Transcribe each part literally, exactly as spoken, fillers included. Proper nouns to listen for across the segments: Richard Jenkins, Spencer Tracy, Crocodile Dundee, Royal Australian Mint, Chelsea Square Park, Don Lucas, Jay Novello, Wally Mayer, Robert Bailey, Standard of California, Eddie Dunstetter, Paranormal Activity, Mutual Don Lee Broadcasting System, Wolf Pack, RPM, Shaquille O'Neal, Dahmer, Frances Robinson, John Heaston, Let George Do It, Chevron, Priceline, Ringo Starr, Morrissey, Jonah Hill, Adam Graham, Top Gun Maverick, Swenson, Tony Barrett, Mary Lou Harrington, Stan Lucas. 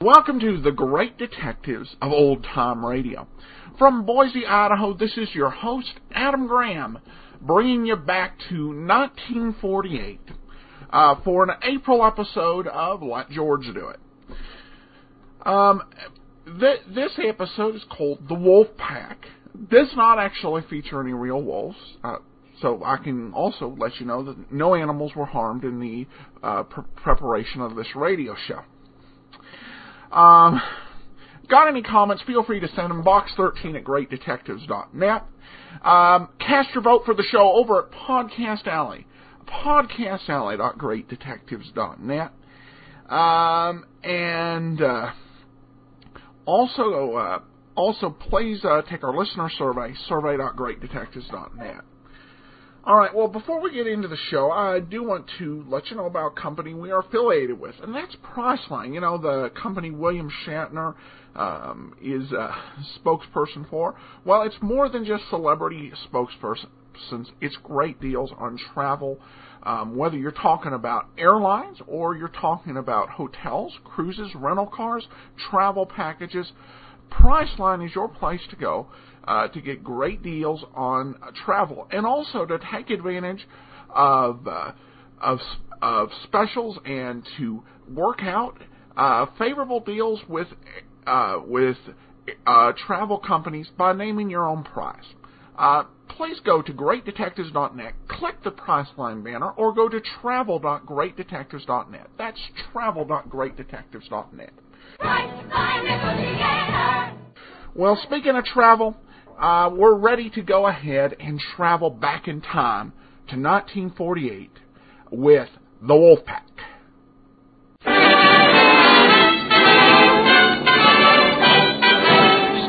Welcome to the Great Detectives of Old Time Radio. From Boise, Idaho, this is your host, Adam Graham, bringing you back to nineteen forty-eight uh, for an April episode of Let George Do It. Um, th- this episode is called The Wolf Pack. Does not actually feature any real wolves, uh, so I can also let you know that no animals were harmed in the uh, pre- preparation of this radio show. Um, got any comments, feel free to send them, box thirteen at great detectives dot net. Um, cast your vote for the show over at Podcast Alley, podcast alley dot great detectives dot net. Um, and, uh, also, uh, also please, uh, take our listener survey, survey dot great detectives dot net. Alright, well, before we get into the show, I do want to let you know about a company we are affiliated with, and that's Priceline. You know, the company William Shatner um, is a spokesperson for. Well, it's more than just celebrity spokespersons. It's great deals on travel, um, whether you're talking about airlines or you're talking about hotels, cruises, rental cars, travel packages. Priceline is your place to go Uh, to get great deals on uh, travel, and also to take advantage of uh, of, of specials and to work out uh, favorable deals with uh, with uh, travel companies by naming your own price. Uh, please go to great detectives dot net, click the Priceline banner, or go to travel dot great detectives dot net. That's travel dot great detectives dot net. Priceline. Well, speaking of travel, Uh, we're ready to go ahead and travel back in time to nineteen forty-eight with the Wolf Pack.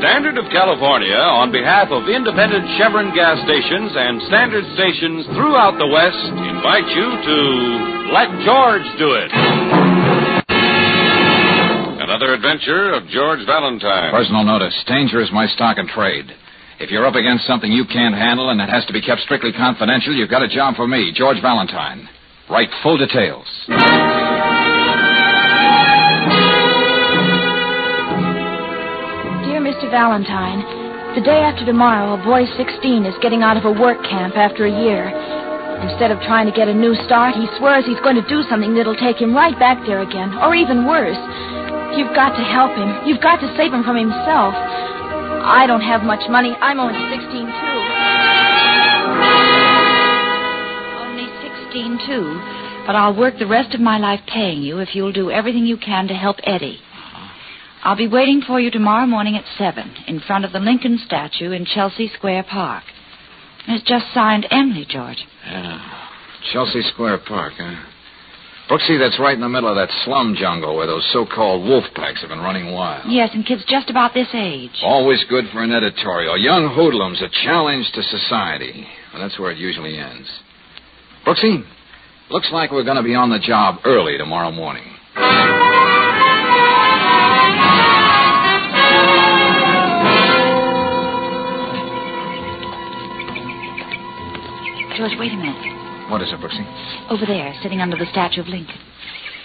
Standard of California, on behalf of independent Chevron gas stations and standard stations throughout the West, invite you to Let George Do It. Another adventure of George Valentine. Personal notice. Danger is my stock and trade. If you're up against something you can't handle and it has to be kept strictly confidential, you've got a job for me, George Valentine. Write full details. Dear Mister Valentine, the day after tomorrow, a boy sixteen is getting out of a work camp after a year. Instead of trying to get a new start, he swears he's going to do something that'll take him right back there again, or even worse. You've got to help him. You've got to save him from himself. I don't have much money. I'm only sixteen, too. Only sixteen, too. But I'll work the rest of my life paying you if you'll do everything you can to help Eddie. I'll be waiting for you tomorrow morning at seven in front of the Lincoln statue in Chelsea Square Park. It's just signed Emily, George. Yeah. Chelsea Square Park, huh? Brooksy, that's right in the middle of that slum jungle where those so-called wolf packs have been running wild. Yes, and kids just about this age. Always good for an editorial. Young hoodlums, a challenge to society. Well, that's where it usually ends. Brooksy, looks like we're going to be on the job early tomorrow morning. George, wait a minute. What is it, Brooksy? Over there, sitting under the statue of Lincoln.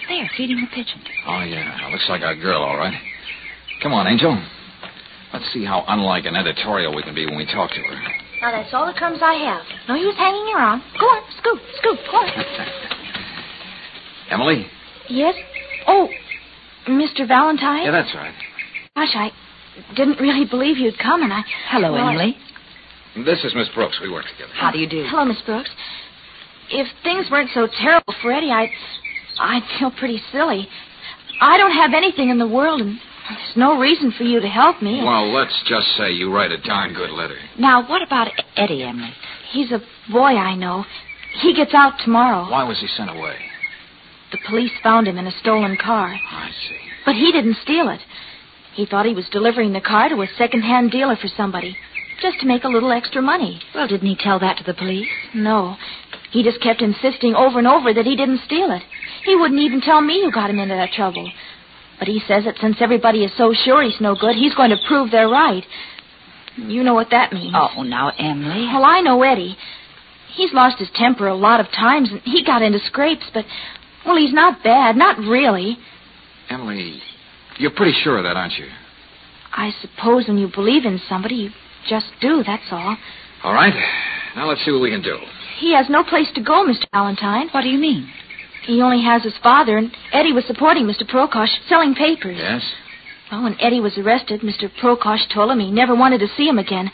There, feeding the pigeon. Oh, yeah. Looks like our girl, all right. Come on, Angel. Let's see how unlike an editorial we can be when we talk to her. Now, that's all the crumbs I have. No use hanging around. Go on, scoop, scoop, go on. Emily? Yes? Oh, Mister Valentine? Yeah, that's right. Gosh, I didn't really believe you'd come, and I... Hello, well, Emily. I... This is Miss Brooks. We work together. How do you do? Hello, Miss Brooks. If things weren't so terrible for Eddie, I'd, I'd feel pretty silly. I don't have anything in the world, and there's no reason for you to help me. Well, let's just say you write a darn good letter. Now, what about Eddie, Emily? He's a boy I know. He gets out tomorrow. Why was he sent away? The police found him in a stolen car. I see. But he didn't steal it. He thought he was delivering the car to a second-hand dealer for somebody, just to make a little extra money. Well, didn't he tell that to the police? No. He just kept insisting over and over that he didn't steal it. He wouldn't even tell me who got him into that trouble. But he says that since everybody is so sure he's no good, he's going to prove they're right. You know what that means. Oh, now, Emily. Well, I know Eddie. He's lost his temper a lot of times, and he got into scrapes, but, well, he's not bad, not really. Emily, you're pretty sure of that, aren't you? I suppose when you believe in somebody, you just do, that's all. All right. Now let's see what we can do. He has no place to go, Mister Valentine. What do you mean? He only has his father, and Eddie was supporting Mister Prokosh, selling papers. Yes? Well, when Eddie was arrested, Mister Prokosh told him he never wanted to see him again.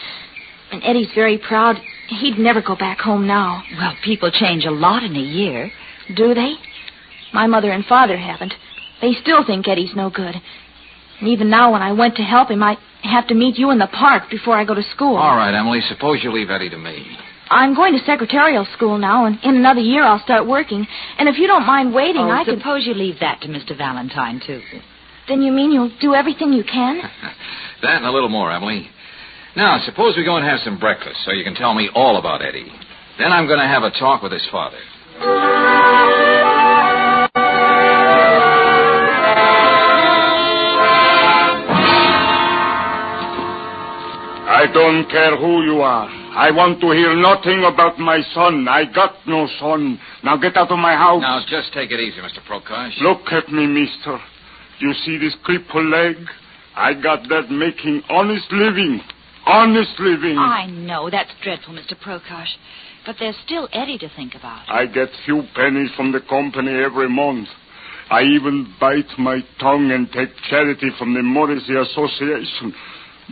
And Eddie's very proud. He'd never go back home now. Well, people change a lot in a year. Do they? My mother and father haven't. They still think Eddie's no good. And even now when I went to help him, I have to meet you in the park before I go to school. All right, Emily, suppose you leave Eddie to me. I'm going to secretarial school now, and in another year I'll start working. And if you don't mind waiting, oh, I can... suppose could... you leave that to Mister Valentine, too. Then you mean you'll do everything you can? That and a little more, Emily. Now, suppose we go and have some breakfast so you can tell me all about Eddie. Then I'm going to have a talk with his father. I don't care who you are. I want to hear nothing about my son. I got no son. Now get out of my house. Now, just take it easy, Mister Prokosh. Look at me, mister. You see this crippled leg? I got that making honest living. Honest living. I know. That's dreadful, Mister Prokosh. But there's still Eddie to think about. I get few pennies from the company every month. I even bite my tongue and take charity from the Morrissey Association.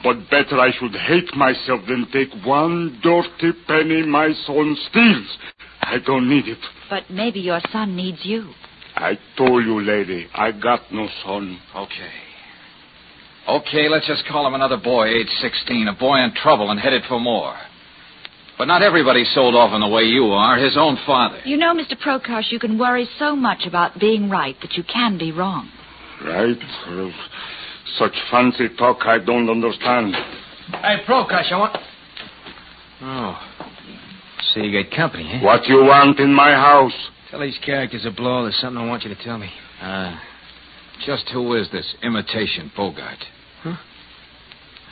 But better I should hate myself than take one dirty penny my son steals. I don't need it. But maybe your son needs you. I told you, lady, I got no son. Okay. Okay, let's just call him another boy, age sixteen, a boy in trouble and headed for more. But not everybody's sold off in the way you are, his own father. You know, Mister Prokosh, you can worry so much about being right that you can be wrong. Right? Uh, such fancy talk I don't understand. Hey, Prokosh, I want... Oh. So you got company, eh? What you want in my house? Tell these characters a blow. There's something I want you to tell me. Uh, just who is this imitation Bogart? Huh?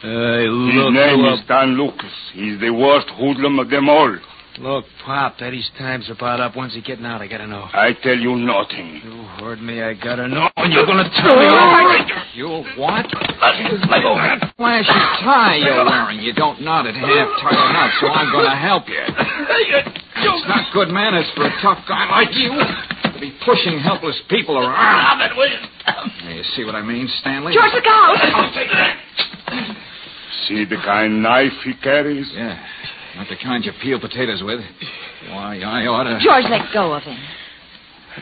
Hey, look, his name look. is Don Lucas. He's the worst hoodlum of them all. Look, Pop, Eddie's time's about up. When's he getting out? I gotta know. I tell you nothing. You heard me. I gotta know. And you're gonna tell me. Right. You what? Let go of that flashy tie you're wearing. You don't knot it half tight enough, so I'm gonna help you. It's not good manners for a tough guy like you to be pushing helpless people around. Stop it, William. You see what I mean, Stanley? George, look out! I'll take that. See the kind of knife he carries? Yeah. Not the kind you peel potatoes with. Why, I ought to... George, let go of him. I,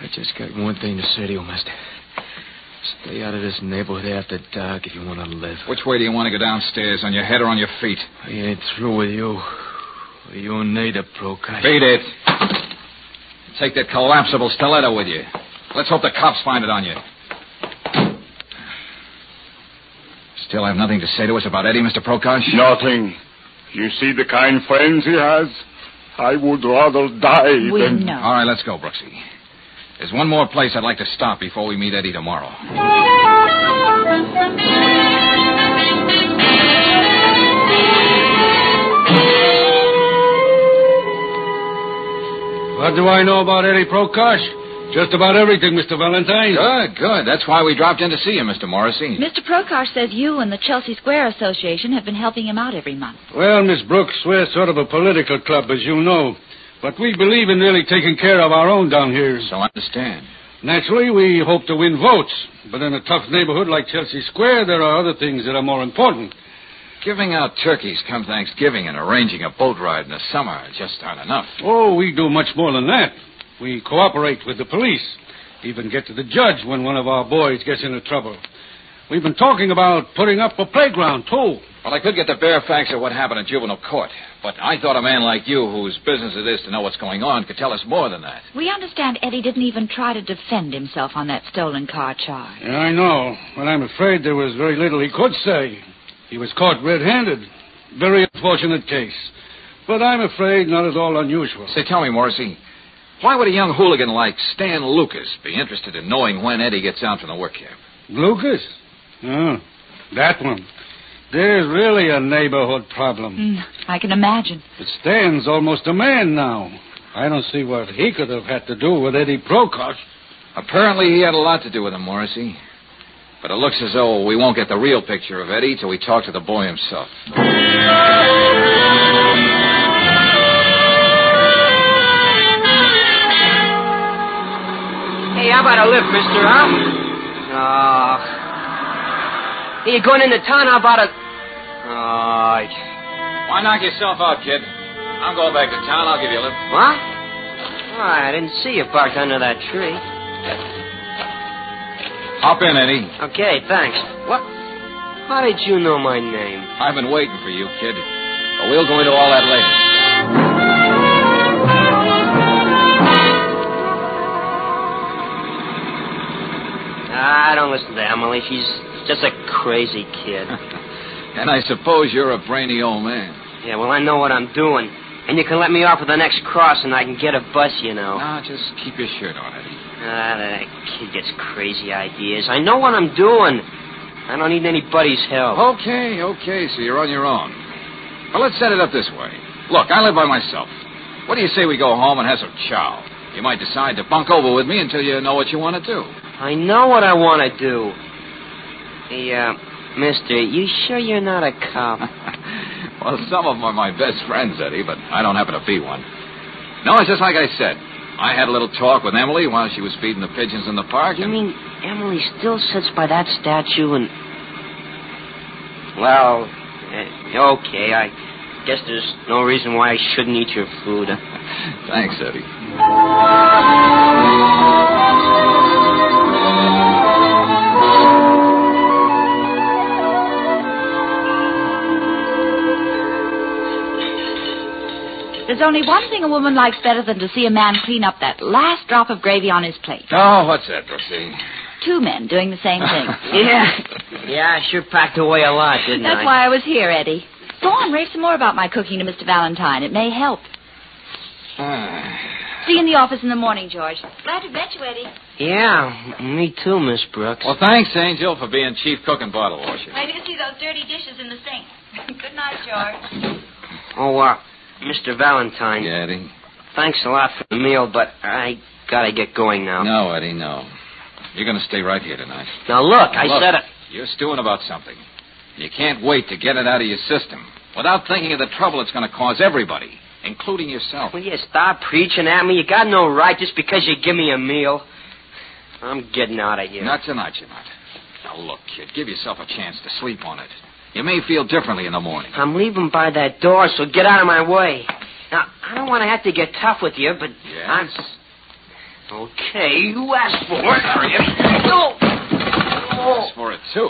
I just got one thing to say to you, mister. Stay out of this neighborhood after dark if you want to live. Which way do you want to go downstairs, on your head or on your feet? I ain't through with you. You need a Prokosh. Beat it. Take that collapsible stiletto with you. Let's hope the cops find it on you. Still have nothing to say to us about Eddie, Mister Prokosh? Nothing. You see the kind friends he has? I would rather die we than... know. All right, let's go, Brooksy. There's one more place I'd like to stop before we meet Eddie tomorrow. What do I know about Eddie Prokosh? Just about everything, Mister Valentine. Good, good. That's why we dropped in to see you, Mister Morrissey. Mister Prokosh says you and the Chelsea Square Association have been helping him out every month. Well, Miss Brooks, we're sort of a political club, as you know. But we believe in really taking care of our own down here. So I understand. Naturally, we hope to win votes. But in a tough neighborhood like Chelsea Square, there are other things that are more important. Giving out turkeys come Thanksgiving and arranging a boat ride in the summer just aren't enough. Oh, we do much more than that. We cooperate with the police. Even get to the judge when one of our boys gets into trouble. We've been talking about putting up a playground, too. Well, I could get the bare facts of what happened in juvenile court, but I thought a man like you, whose business it is to know what's going on, could tell us more than that. We understand Eddie didn't even try to defend himself on that stolen car charge. Yeah, I know, but I'm afraid there was very little he could say. He was caught red-handed. Very unfortunate case, but I'm afraid not at all unusual. Say, tell me, Morrissey, why would a young hooligan like Stan Lucas be interested in knowing when Eddie gets out from the work camp? Lucas? Oh, that one. There's really a neighborhood problem. Mm, I can imagine. But Stan's almost a man now. I don't see what he could have had to do with Eddie Prokosh. Apparently he had a lot to do with him, Morrissey. But it looks as though we won't get the real picture of Eddie till we talk to the boy himself. Hey, how about a lift, mister, huh? Oh... Are you going into town? How about a... Oh, I... Why knock yourself out, kid? I'm going back to town. I'll give you a lift. What? Oh, I didn't see you parked under that tree. Hop in, Eddie. Okay, thanks. What? How did you know my name? I've been waiting for you, kid. But we'll go into all that later. I don't listen to Emily. She's... just a crazy kid. And I suppose you're a brainy old man. Yeah, well, I know what I'm doing. And you can let me off at the next cross and I can get a bus, you know. No, just keep your shirt on, Eddie. Ah, that kid gets crazy ideas. I know what I'm doing. I don't need anybody's help. Okay, okay, so you're on your own. Well, let's set it up this way. Look, I live by myself. What do you say we go home and have some chow? You might decide to bunk over with me until you know what you want to do. I know what I want to do. Hey, uh, mister, you sure you're not a cop? Well, some of them are my best friends, Eddie, but I don't happen to be one. No, it's just like I said. I had a little talk with Emily while she was feeding the pigeons in the park. You and... mean Emily still sits by that statue and... Well, uh, okay, I guess there's no reason why I shouldn't eat your food. Thanks, Eddie. There's only one thing a woman likes better than to see a man clean up that last drop of gravy on his plate. Oh, what's that, Rosie? Two men doing the same thing. Yeah. Yeah, I sure packed away a lot, didn't That's I? That's why I was here, Eddie. Go on, rave some more about my cooking to Mister Valentine. It may help. Uh... See you in the office in the morning, George. Glad to meet you, Eddie. Yeah, me too, Miss Brooks. Well, thanks, Angel, for being chief cook and bottle washer. I didn't see those dirty dishes in the sink. Good night, George. Oh, uh... Mister Valentine. Yeah, Eddie? Thanks a lot for the meal, but I gotta get going now. No, Eddie, no. You're gonna stay right here tonight. Now, look, now, I look, said it. You're stewing about something. You can't wait to get it out of your system without thinking of the trouble it's gonna cause everybody, including yourself. Will you stop preaching at me? You got no right just because you give me a meal. I'm getting out of here. Not tonight, you're not. Now, look, kid, give yourself a chance to sleep on it. You may feel differently in the morning. I'm leaving by that door, so get out of my way. Now, I don't want to have to get tough with you, but yes. I'm... Okay, you asked for it. Oh. Oh. Asked for it, too.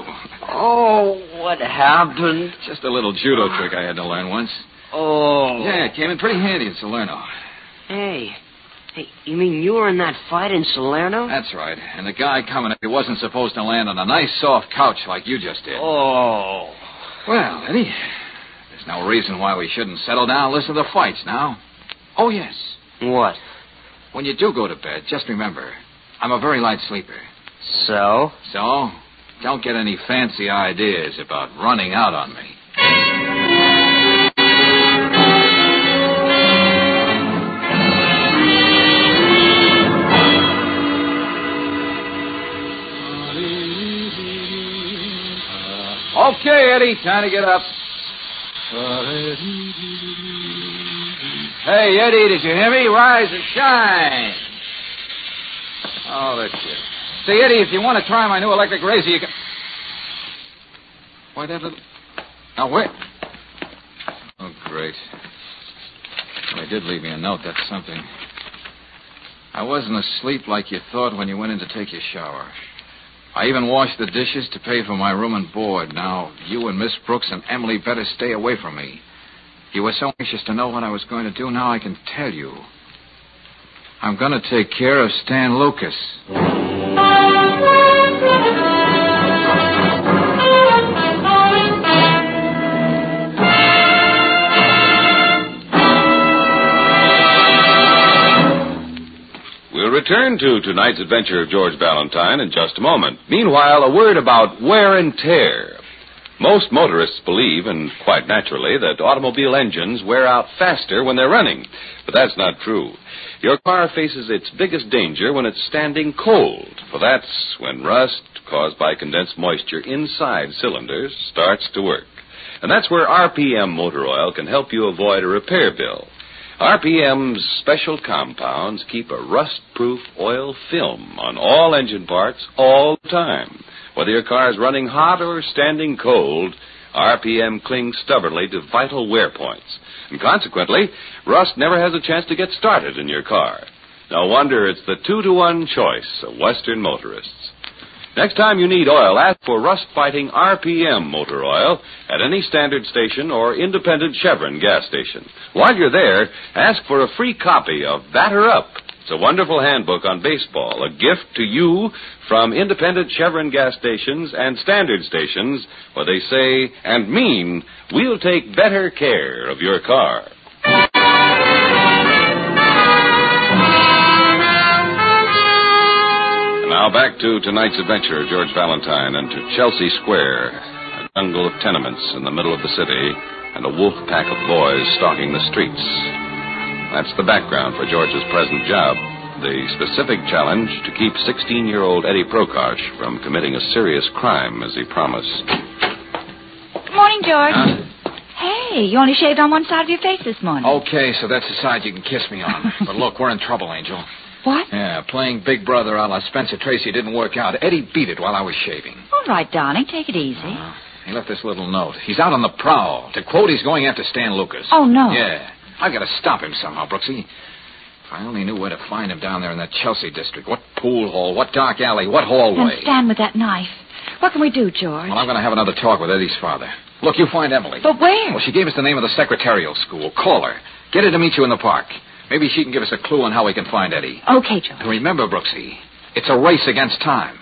Oh, what happened? Just a little judo trick I had to learn once. Oh. Yeah, it came in pretty handy in Salerno. Hey. Hey, you mean you were in that fight in Salerno? That's right. And the guy coming up, he wasn't supposed to land on a nice, soft couch like you just did. Oh. Well, Eddie, there's no reason why we shouldn't settle down and listen to the fights now. Oh, yes. What? When you do go to bed, just remember, I'm a very light sleeper. So? So, don't get any fancy ideas about running out on me. Okay, Eddie, time to get up. Hey, Eddie, did you hear me? Rise and shine. Oh, that's it. Say, Eddie, if you want to try my new electric razor, you can... Why, that little... Now, wait. Oh, great. Well, they did leave me a note. That's something. I wasn't asleep like you thought when you went in to take your shower. I even washed the dishes to pay for my room and board. Now, you and Miss Brooks and Emily better stay away from me. You were so anxious to know what I was going to do. Now I can tell you. I'm going to take care of Stan Lucas. We'll return to tonight's adventure of George Valentine in just a moment. Meanwhile, a word about wear and tear. Most motorists believe, and quite naturally, that automobile engines wear out faster when they're running. But that's not true. Your car faces its biggest danger when it's standing cold, for that's when rust, caused by condensed moisture inside cylinders, starts to work. And that's where R P M motor oil can help you avoid a repair bill. R P M's special compounds keep a rust-proof oil film on all engine parts all the time. Whether your car is running hot or standing cold, R P M clings stubbornly to vital wear points. And consequently, rust never has a chance to get started in your car. No wonder it's the two-to-one choice of Western motorists. Next time you need oil, ask for rust-fighting R P M motor oil at any standard station or independent Chevron gas station. While you're there, ask for a free copy of Batter Up. It's a wonderful handbook on baseball, a gift to you from independent Chevron gas stations and standard stations where they say and mean, we'll take better care of your car. Now back to tonight's adventure, George Valentine, and to Chelsea Square, a jungle of tenements in the middle of the city, and a wolf pack of boys stalking the streets. That's the background for George's present job, the specific challenge to keep sixteen-year-old Eddie Prokosh from committing a serious crime, as he promised. Good morning, George. Huh? Hey, you only shaved on one side of your face this morning. Okay, so that's the side you can kiss me on. But look, we're in trouble, Angel. What? Yeah, playing Big Brother a la Spencer Tracy didn't work out. Eddie beat it while I was shaving. All right, darling, take it easy. Uh, he left this little note. He's out on the prowl. To quote, he's going after Stan Lucas. Oh, no. Yeah. I've got to stop him somehow, Brooksy. If I only knew where to find him down there in that Chelsea district. What pool hall, what dark alley, what hallway. And Stan with that knife. What can we do, George? Well, I'm going to have another talk with Eddie's father. Look, you find Emily. But where? Well, she gave us the name of the secretarial school. Call her. Get her to meet you in the park. Maybe she can give us a clue on how we can find Eddie. Okay, George. And remember, Brooksy, it's a race against time.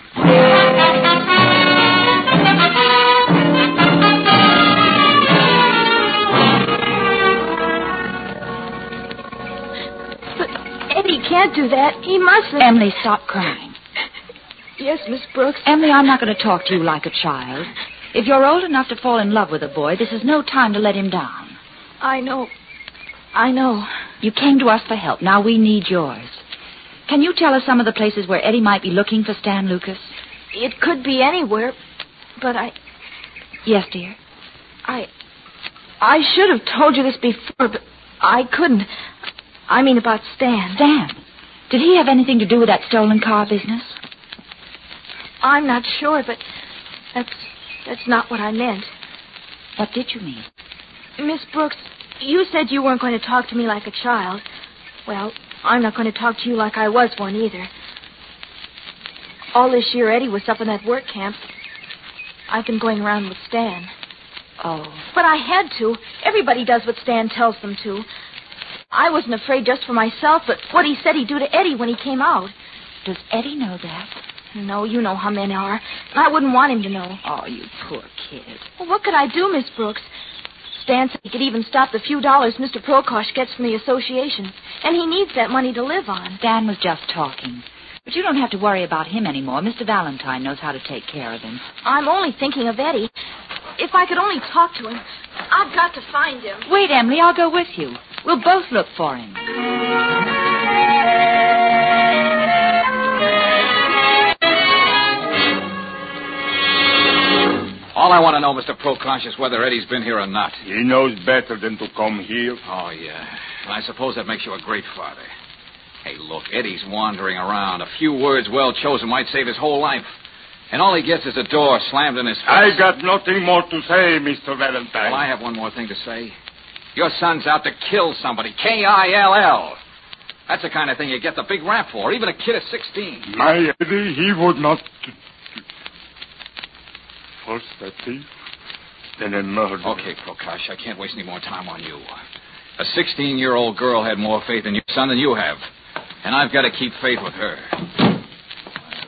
But Eddie can't do that. He mustn't. Emily, stop crying. Yes, Miss Brooks. Emily, I'm not going to talk to you like a child. If you're old enough to fall in love with a boy, this is no time to let him down. I know. I know. You came to us for help. Now we need yours. Can you tell us some of the places where Eddie might be looking for Stan Lucas? It could be anywhere, but I... Yes, dear? I... I should have told you this before, but I couldn't. I mean about Stan. Stan? Did he have anything to do with that stolen car business? I'm not sure, but that's, that's not what I meant. What did you mean? Miss Brooks... You said you weren't going to talk to me like a child. Well, I'm not going to talk to you like I was one either. All this year, Eddie was up in that work camp. I've been going around with Stan. Oh. But I had to. Everybody does what Stan tells them to. I wasn't afraid just for myself, but what he said he'd do to Eddie when he came out. Does Eddie know that? No, you know how men are. I wouldn't want him to know. Oh, you poor kid. Well, what could I do, Miss Brooks? Stan said he could even stop the few dollars Mister Prokosh gets from the association. And he needs that money to live on. Stan was just talking. But you don't have to worry about him anymore. Mister Valentine knows how to take care of him. I'm only thinking of Eddie. If I could only talk to him, I've got to find him. Wait, Emily, I'll go with you. We'll both look for him. All I want to know, Mister Prokosh, is whether Eddie's been here or not. He knows better than to come here. Oh, yeah. And I suppose that makes you a great father. Hey, look, Eddie's wandering around. A few words well chosen might save his whole life. And all he gets is a door slammed in his face. I got nothing more to say, Mister Valentine. Well, I have one more thing to say. Your son's out to kill somebody. K I L L. That's the kind of thing you get the big rap for, even a kid of sixteen. My Eddie, he would not... first, I think, and then murder. Okay, Prakash, I can't waste any more time on you. A sixteen-year-old girl had more faith in your son than you have, and I've got to keep faith with her. Well,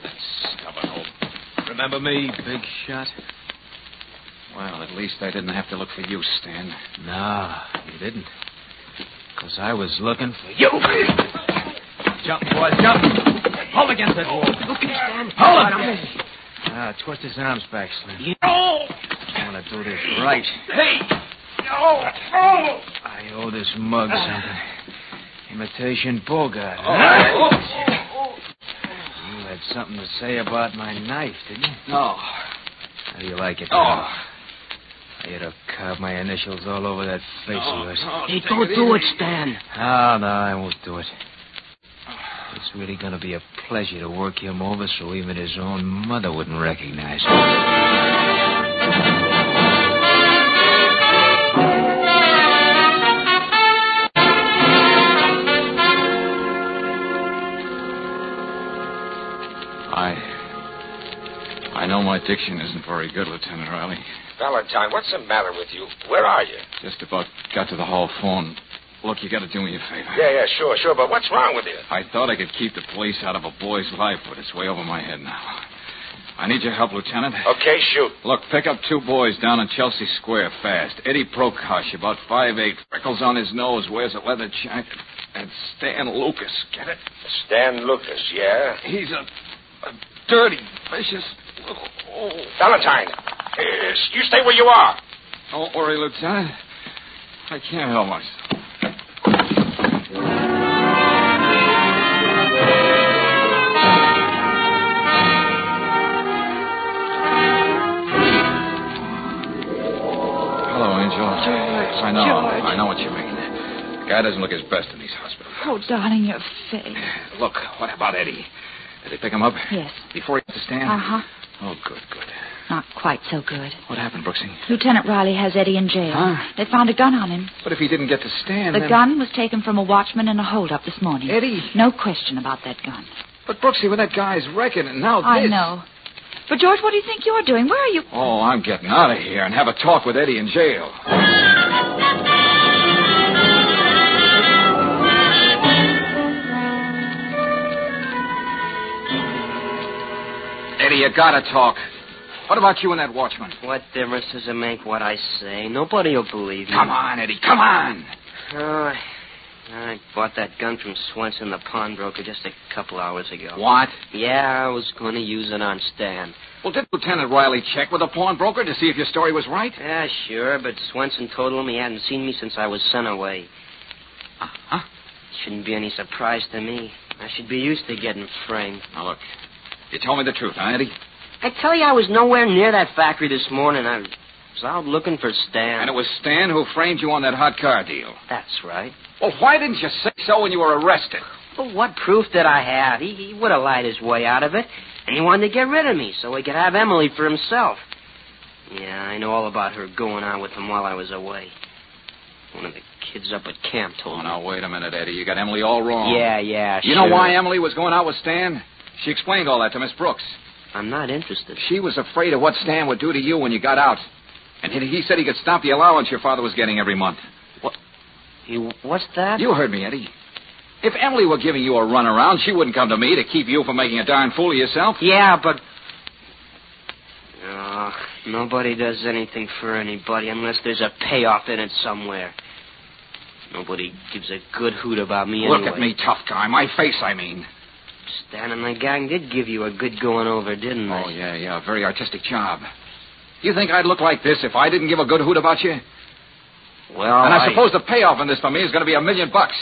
that stubborn old... Remember me, big shot? Well, at least I didn't have to look for you, Stan. No, you didn't. Because I was looking for you. Jump, boy, jump. Hold against that wall. Look at him. Hold him. Ah, twist his arms back, Slim. No. I want to do this right. Hey. No. Oh. I owe this mug something. Imitation Bogart. Oh. Oh. You had something to say about my knife, didn't you? No. How do you like it, Tom? Oh. You'd have carved my initials all over that face oh, of yours. Oh, hey, don't it do it, Stan. Oh, no, I won't do it. It's really going to be a pleasure to work him over so even his own mother wouldn't recognize him. I... I know my diction isn't very good, Lieutenant Riley. Valentine, what's the matter with you? Where are you? Just about got to the hall phone. Look, you got to do me a favor. Yeah, yeah, sure, sure, but what's wrong with you? I thought I could keep the police out of a boy's life, but it's way over my head now. I need your help, Lieutenant. Okay, shoot. Look, pick up two boys down in Chelsea Square fast. Eddie Prokosh, about five foot eight, freckles on his nose, wears a leather jacket. And Stan Lucas, get it? Stan Lucas, yeah? He's a, a dirty, vicious... Oh. Valentine, uh, you stay where you are. Don't worry, Lieutenant. I can't help myself. Hello, Angel. George, I know. George. I know what you mean. The guy doesn't look his best in these hospitals. Oh, darling, your face. Look, what about Eddie? Did they pick him up? Yes. Before he has to stand? Uh-huh. Oh, good, good. Not quite so good. What happened, Brooksy? Lieutenant Riley has Eddie in jail. Huh? They found a gun on him. But if he didn't get to stand, The then... gun was taken from a watchman in a holdup this morning. Eddie? No question about that gun. But, Brooksy, with that guy's record and now I this... I know. But, George, what do you think you're doing? Where are you... Oh, I'm getting out of here and have a talk with Eddie in jail. Eddie, you gotta talk. What about you and that watchman? What difference does it make what I say? Nobody will believe me. Come on, Eddie, come on! Uh, I bought that gun from Swenson, the pawnbroker, just a couple hours ago. What? Yeah, I was going to use it on Stan. Well, did Lieutenant Riley check with the pawnbroker to see if your story was right? Yeah, sure, but Swenson told him he hadn't seen me since I was sent away. Uh-huh. Shouldn't be any surprise to me. I should be used to getting framed. Now, look... You told me the truth, huh, Eddie? I tell you, I was nowhere near that factory this morning. I was out looking for Stan. And it was Stan who framed you on that hot car deal. That's right. Well, why didn't you say so when you were arrested? Well, what proof did I have? He, he would have lied his way out of it. And he wanted to get rid of me so he could have Emily for himself. Yeah, I know all about her going on with him while I was away. One of the kids up at camp told me. Oh, now, wait a minute, Eddie. You got Emily all wrong. Yeah, yeah, sure. You know why Emily was going out with Stan? She explained all that to Miss Brooks. I'm not interested. She was afraid of what Stan would do to you when you got out. And he said he could stop the allowance your father was getting every month. What? He, what's that? You heard me, Eddie. If Emily were giving you a runaround, she wouldn't come to me to keep you from making a darn fool of yourself. Yeah, but... Uh, nobody does anything for anybody unless there's a payoff in it somewhere. Nobody gives a good hoot about me anyway. Look at me, tough guy. My face, I mean. Stan and the gang did give you a good going over, didn't they? Oh, yeah, yeah. Very artistic job. You think I'd look like this if I didn't give a good hoot about you? Well, And I, I... suppose the payoff on this for me is going to be a million bucks.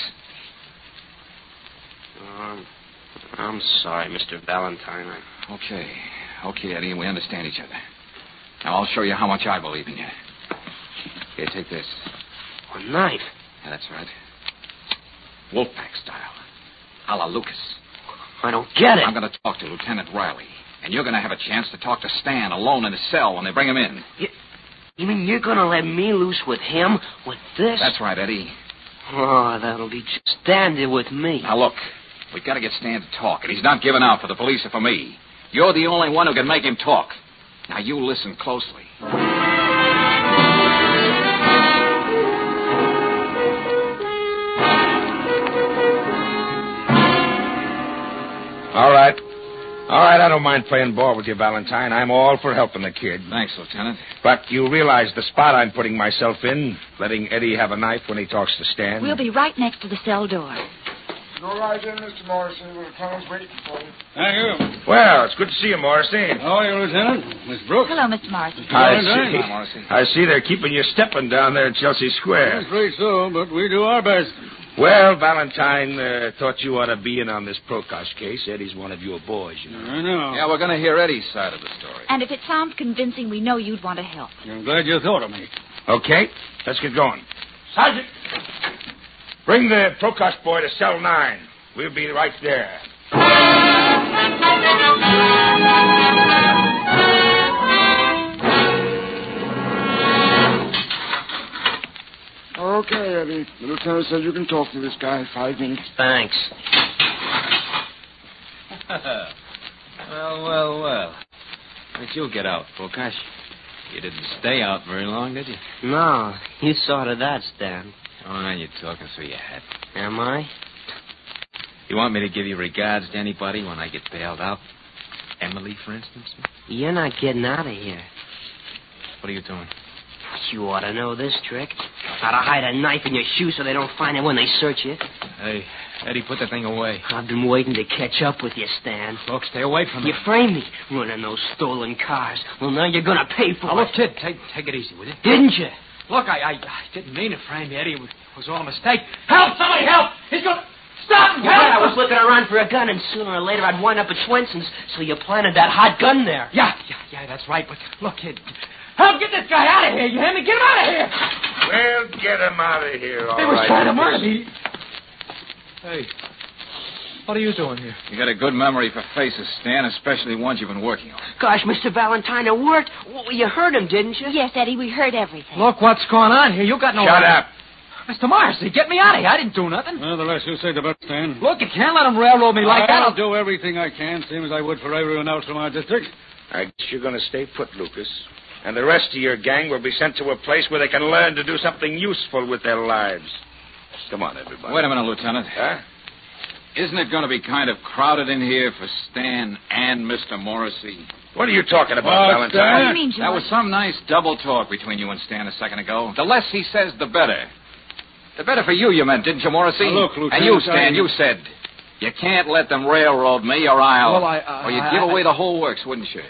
Um, I'm sorry, Mister Valentine. I... Okay. Okay, Eddie, we understand each other. Now, I'll show you how much I believe in you. Here, take this. A knife? Yeah, that's right. Wolf Pack style. A la Lucas. I don't get it. I'm going to talk to Lieutenant Riley, and you're going to have a chance to talk to Stan alone in his cell when they bring him in. You, you mean you're going to let me loose with him, with this? That's right, Eddie. Oh, that'll be just Stan there with me. Now, look, we've got to get Stan to talk, and he's not giving out for the police or for me. You're the only one who can make him talk. Now, you listen closely. All right. All right, I don't mind playing ball with you, Valentine. I'm all for helping the kid. Thanks, Lieutenant. But you realize the spot I'm putting myself in, letting Eddie have a knife when he talks to Stan? We'll be right next to the cell door. Go right in, Mister Morrissey. Lieutenant's waiting for you. Thank you. Well, it's good to see you, Morrissey. How are you, Lieutenant? Miss Brooks. Hello, Mister Morrissey. I see. Morrissey. I see they're keeping you stepping down there at Chelsea Square. I'm afraid so, but we do our best. Well, Valentine uh, thought you ought to be in on this Prokosh case. Eddie's one of your boys, you know. I know. Yeah, we're going to hear Eddie's side of the story. And if it sounds convincing, we know you'd want to help. I'm glad you thought of me. Okay, let's get going. Sergeant! Bring the Prokosh boy to cell nine. We'll be right there. Okay, Eddie. The lieutenant says you can talk to this guy in five minutes. Thanks. Well, well, well. How'd you get out, Prokosh? You didn't stay out very long, did you? No. You saw to that, Stan. Oh, now you're talking through your hat. Am I? You want me to give you regards to anybody when I get bailed out? Emily, for instance? You're not getting out of here. What are you doing? You ought to know this trick. How to hide a knife in your shoe so they don't find it when they search you. Hey, Eddie, put the thing away. I've been waiting to catch up with you, Stan. Look, stay away from me. You framed me running those stolen cars. Well, now you're going to pay for oh, it. Look, kid, take, take it easy, will you? Didn't you? Look, I, I, I didn't mean to frame you, Eddie. It was, was all a mistake. Help! Somebody help! He's going to... Stop! Help! Well, I was looking around for a gun, and sooner or later I'd wind up at Swenson's, so you planted that hot gun there. Yeah, yeah, yeah, that's right. But look, kid... Help, get this guy out of here, you hear me? Get him out of here! Well, get him out of here, all right. They were trying to murder me. Hey, what are you doing here? You got a good memory for faces, Stan, especially ones you've been working on. Gosh, Mister Valentine, it worked. Well, you heard him, didn't you? Yes, Eddie, we heard everything. Look what's going on here. You got no... Shut up. Mister Morrissey, get me out of here. I didn't do nothing. Nonetheless, you say the best, Stan. Look, you can't let him railroad me like that. I'll do everything I can, same as I would for everyone else from our district. I guess you're going to stay put, Lucas. And the rest of your gang will be sent to a place where they can learn to do something useful with their lives. Come on, everybody. Wait a minute, Lieutenant. Huh? Isn't it going to be kind of crowded in here for Stan and Mister Morrissey? What are you talking about, oh, Valentine? Stan? What do you mean, George? That was some nice double talk between you and Stan a second ago. The less he says, the better. The better for you, you meant, didn't you, Morrissey? Now look, Lieutenant. And you, Stan, I... you said... You can't let them railroad me or I'll... Well, I, uh, or you'd give I, away I... the whole works, wouldn't you?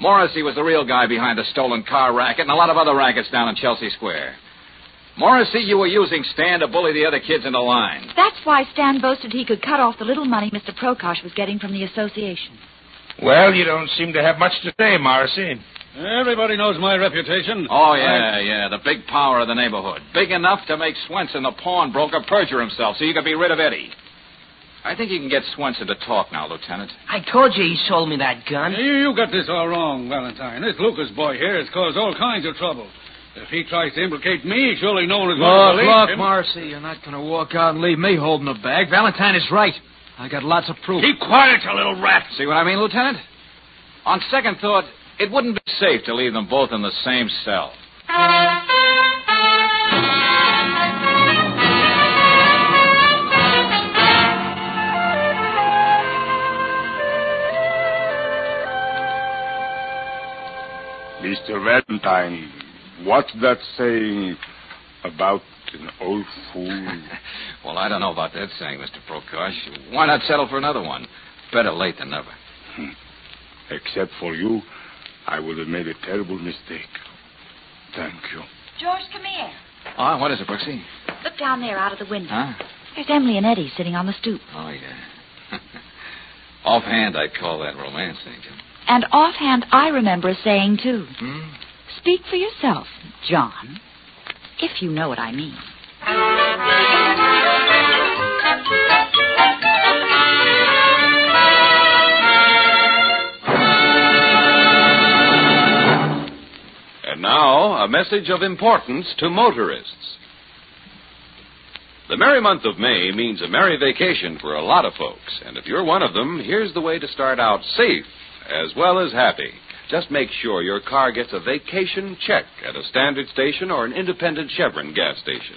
Morrissey was the real guy behind the stolen car racket and a lot of other rackets down in Chelsea Square. Morrissey, you were using Stan to bully the other kids into line. That's why Stan boasted he could cut off the little money Mister Prokosh was getting from the association. Well, you don't seem to have much to say, Morrissey. Everybody knows my reputation. Oh, yeah, I... yeah, the big power of the neighborhood. Big enough to make Swenson, the pawnbroker, perjure himself so you could be rid of Eddie. I think you can get Swenson to talk now, Lieutenant. I told you he sold me that gun. You, you got this all wrong, Valentine. This Lucas boy here has caused all kinds of trouble. If he tries to implicate me, surely no one is going to believe him. Look, Morrissey, you're not going to walk out and leave me holding the bag. Valentine is right. I got lots of proof. Keep quiet, you little rat. See what I mean, Lieutenant? On second thought, it wouldn't be safe to leave them both in the same cell. Mister Valentine, what's that saying about an old fool? Well, I don't know about that saying, Mister Prokosh. Why not settle for another one? Better late than never. Hmm. Except for you, I would have made a terrible mistake. Thank you. George, come here. Ah, oh, what is it, Brooksy? Look down there out of the window. Huh? There's Emily and Eddie sitting on the stoop. Oh, yeah. Offhand, I'd call that romance, ain't you? And offhand, I remember a saying, too. Hmm? Speak for yourself, John, if you know what I mean. And now, a message of importance to motorists. The merry month of May means a merry vacation for a lot of folks, and if you're one of them, here's the way to start out safe as well as happy Just make sure your car gets a vacation check at a Standard station or an independent Chevron gas station.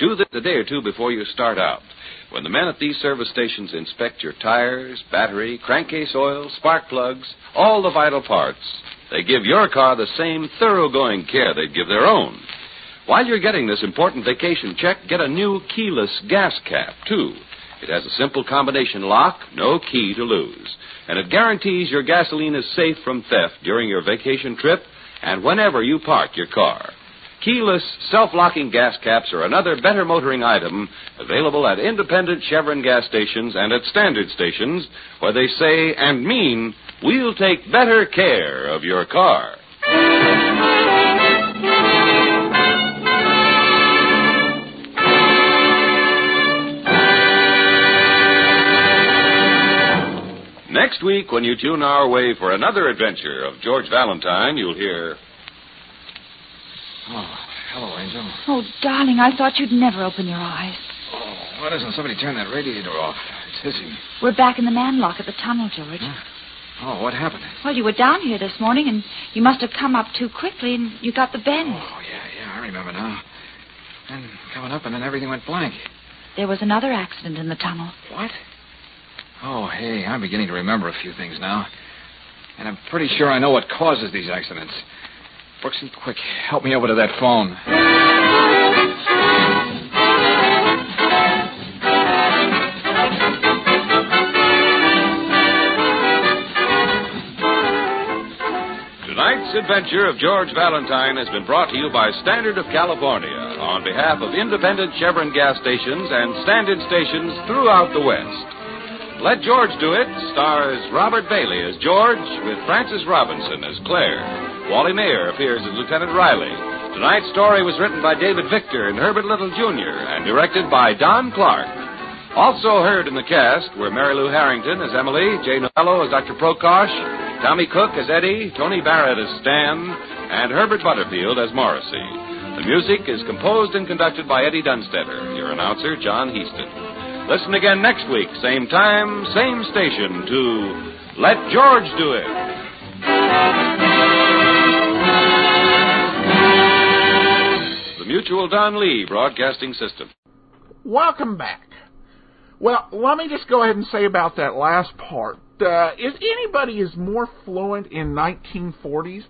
Do this a day or two before you start out. When the men at these service stations inspect your tires, battery, crankcase oil, spark plugs, all the vital parts, they give your car the same thoroughgoing care they'd give their own. While you're getting this important vacation check, get a new keyless gas cap, too. It has a simple combination lock, no key to lose. And it guarantees your gasoline is safe from theft during your vacation trip and whenever you park your car. Keyless, self-locking gas caps are another better motoring item available at independent Chevron gas stations and at Standard stations where they say and mean, we'll take better care of your car. Next week, when you tune our way for another adventure of George Valentine, you'll hear... Oh, hello, Angel. Oh, darling, I thought you'd never open your eyes. Oh, why doesn't somebody turn that radiator off? It's hissing. We're back in the man lock at the tunnel, George. Huh? Oh, what happened? Well, you were down here this morning, and you must have come up too quickly, and you got the bend. Oh, yeah, yeah, I remember now. And coming up, and then everything went blank. There was another accident in the tunnel. What? Oh, hey, I'm beginning to remember a few things now. And I'm pretty sure I know what causes these accidents. Brooksy, quick, help me over to that phone. Tonight's adventure of George Valentine has been brought to you by Standard of California on behalf of independent Chevron gas stations and Standard stations throughout the West. Let George Do It stars Robert Bailey as George with Frances Robinson as Claire. Wally Mayer appears as Lieutenant Riley. Tonight's story was written by David Victor and Herbert Little Junior and directed by Don Clark. Also heard in the cast were Mary Lou Harrington as Emily, Jay Novello as Doctor Prokosh, Tommy Cook as Eddie, Tony Barrett as Stan, and Herbert Butterfield as Morrissey. The music is composed and conducted by Eddie Dunstetter, your announcer, John Heaston. Listen again next week, same time, same station, to Let George Do It. Mutual Don Lee Broadcasting System. Welcome back. Well, let me just go ahead and say about that last part. Uh, if anybody is more fluent in nineteen forties,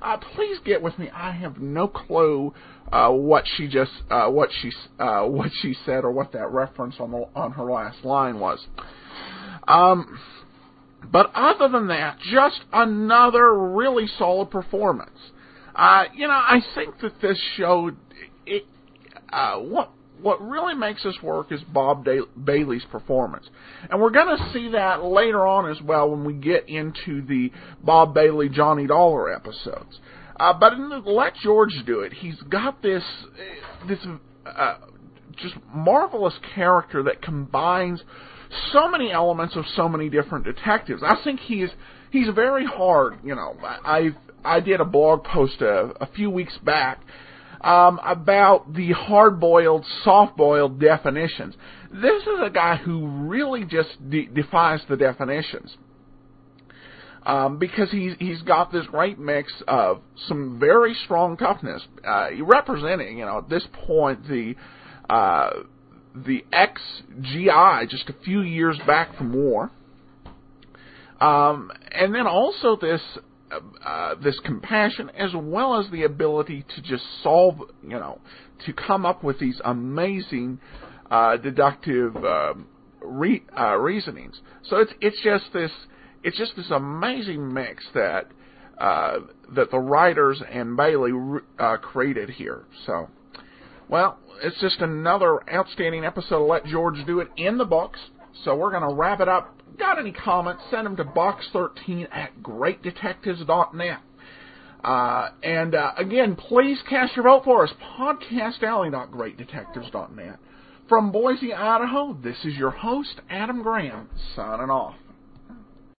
uh, please get with me. I have no clue uh, what she just uh, what she uh, what she said or what that reference on the, on her last line was. Um, but other than that, just another really solid performance. Uh, you know, I think that this showed. It, uh, what what really makes this work is Bob da- Bailey's performance. And we're going to see that later on as well when we get into the Bob Bailey, Johnny Dollar episodes. Uh, but in the Let George Do It, he's got this, this uh, just marvelous character that combines so many elements of so many different detectives. I think he's, he's very hard, you know. I I did a blog post a, a few weeks back Um, about the hard-boiled, soft-boiled definitions. This is a guy who really just de- defies the definitions um, because he's, he's got this great mix of some very strong toughness, uh, representing, you know, at this point, the uh, the ex-G I just a few years back from war, um, and then also this Uh, this compassion, as well as the ability to just solve, you know, to come up with these amazing uh, deductive uh, re- uh, reasonings. So it's it's just this it's just this amazing mix that uh, that the writers and Bailey re- uh, created here. So, well, it's just another outstanding episode of Let George Do It in the books. So we're going to wrap it up. Got any comments, send them to box thirteen at great detectives dot net. Uh, and, uh, again, please cast your vote for us, podcast alley dot great detectives dot net. From Boise, Idaho, this is your host, Adam Graham, signing off.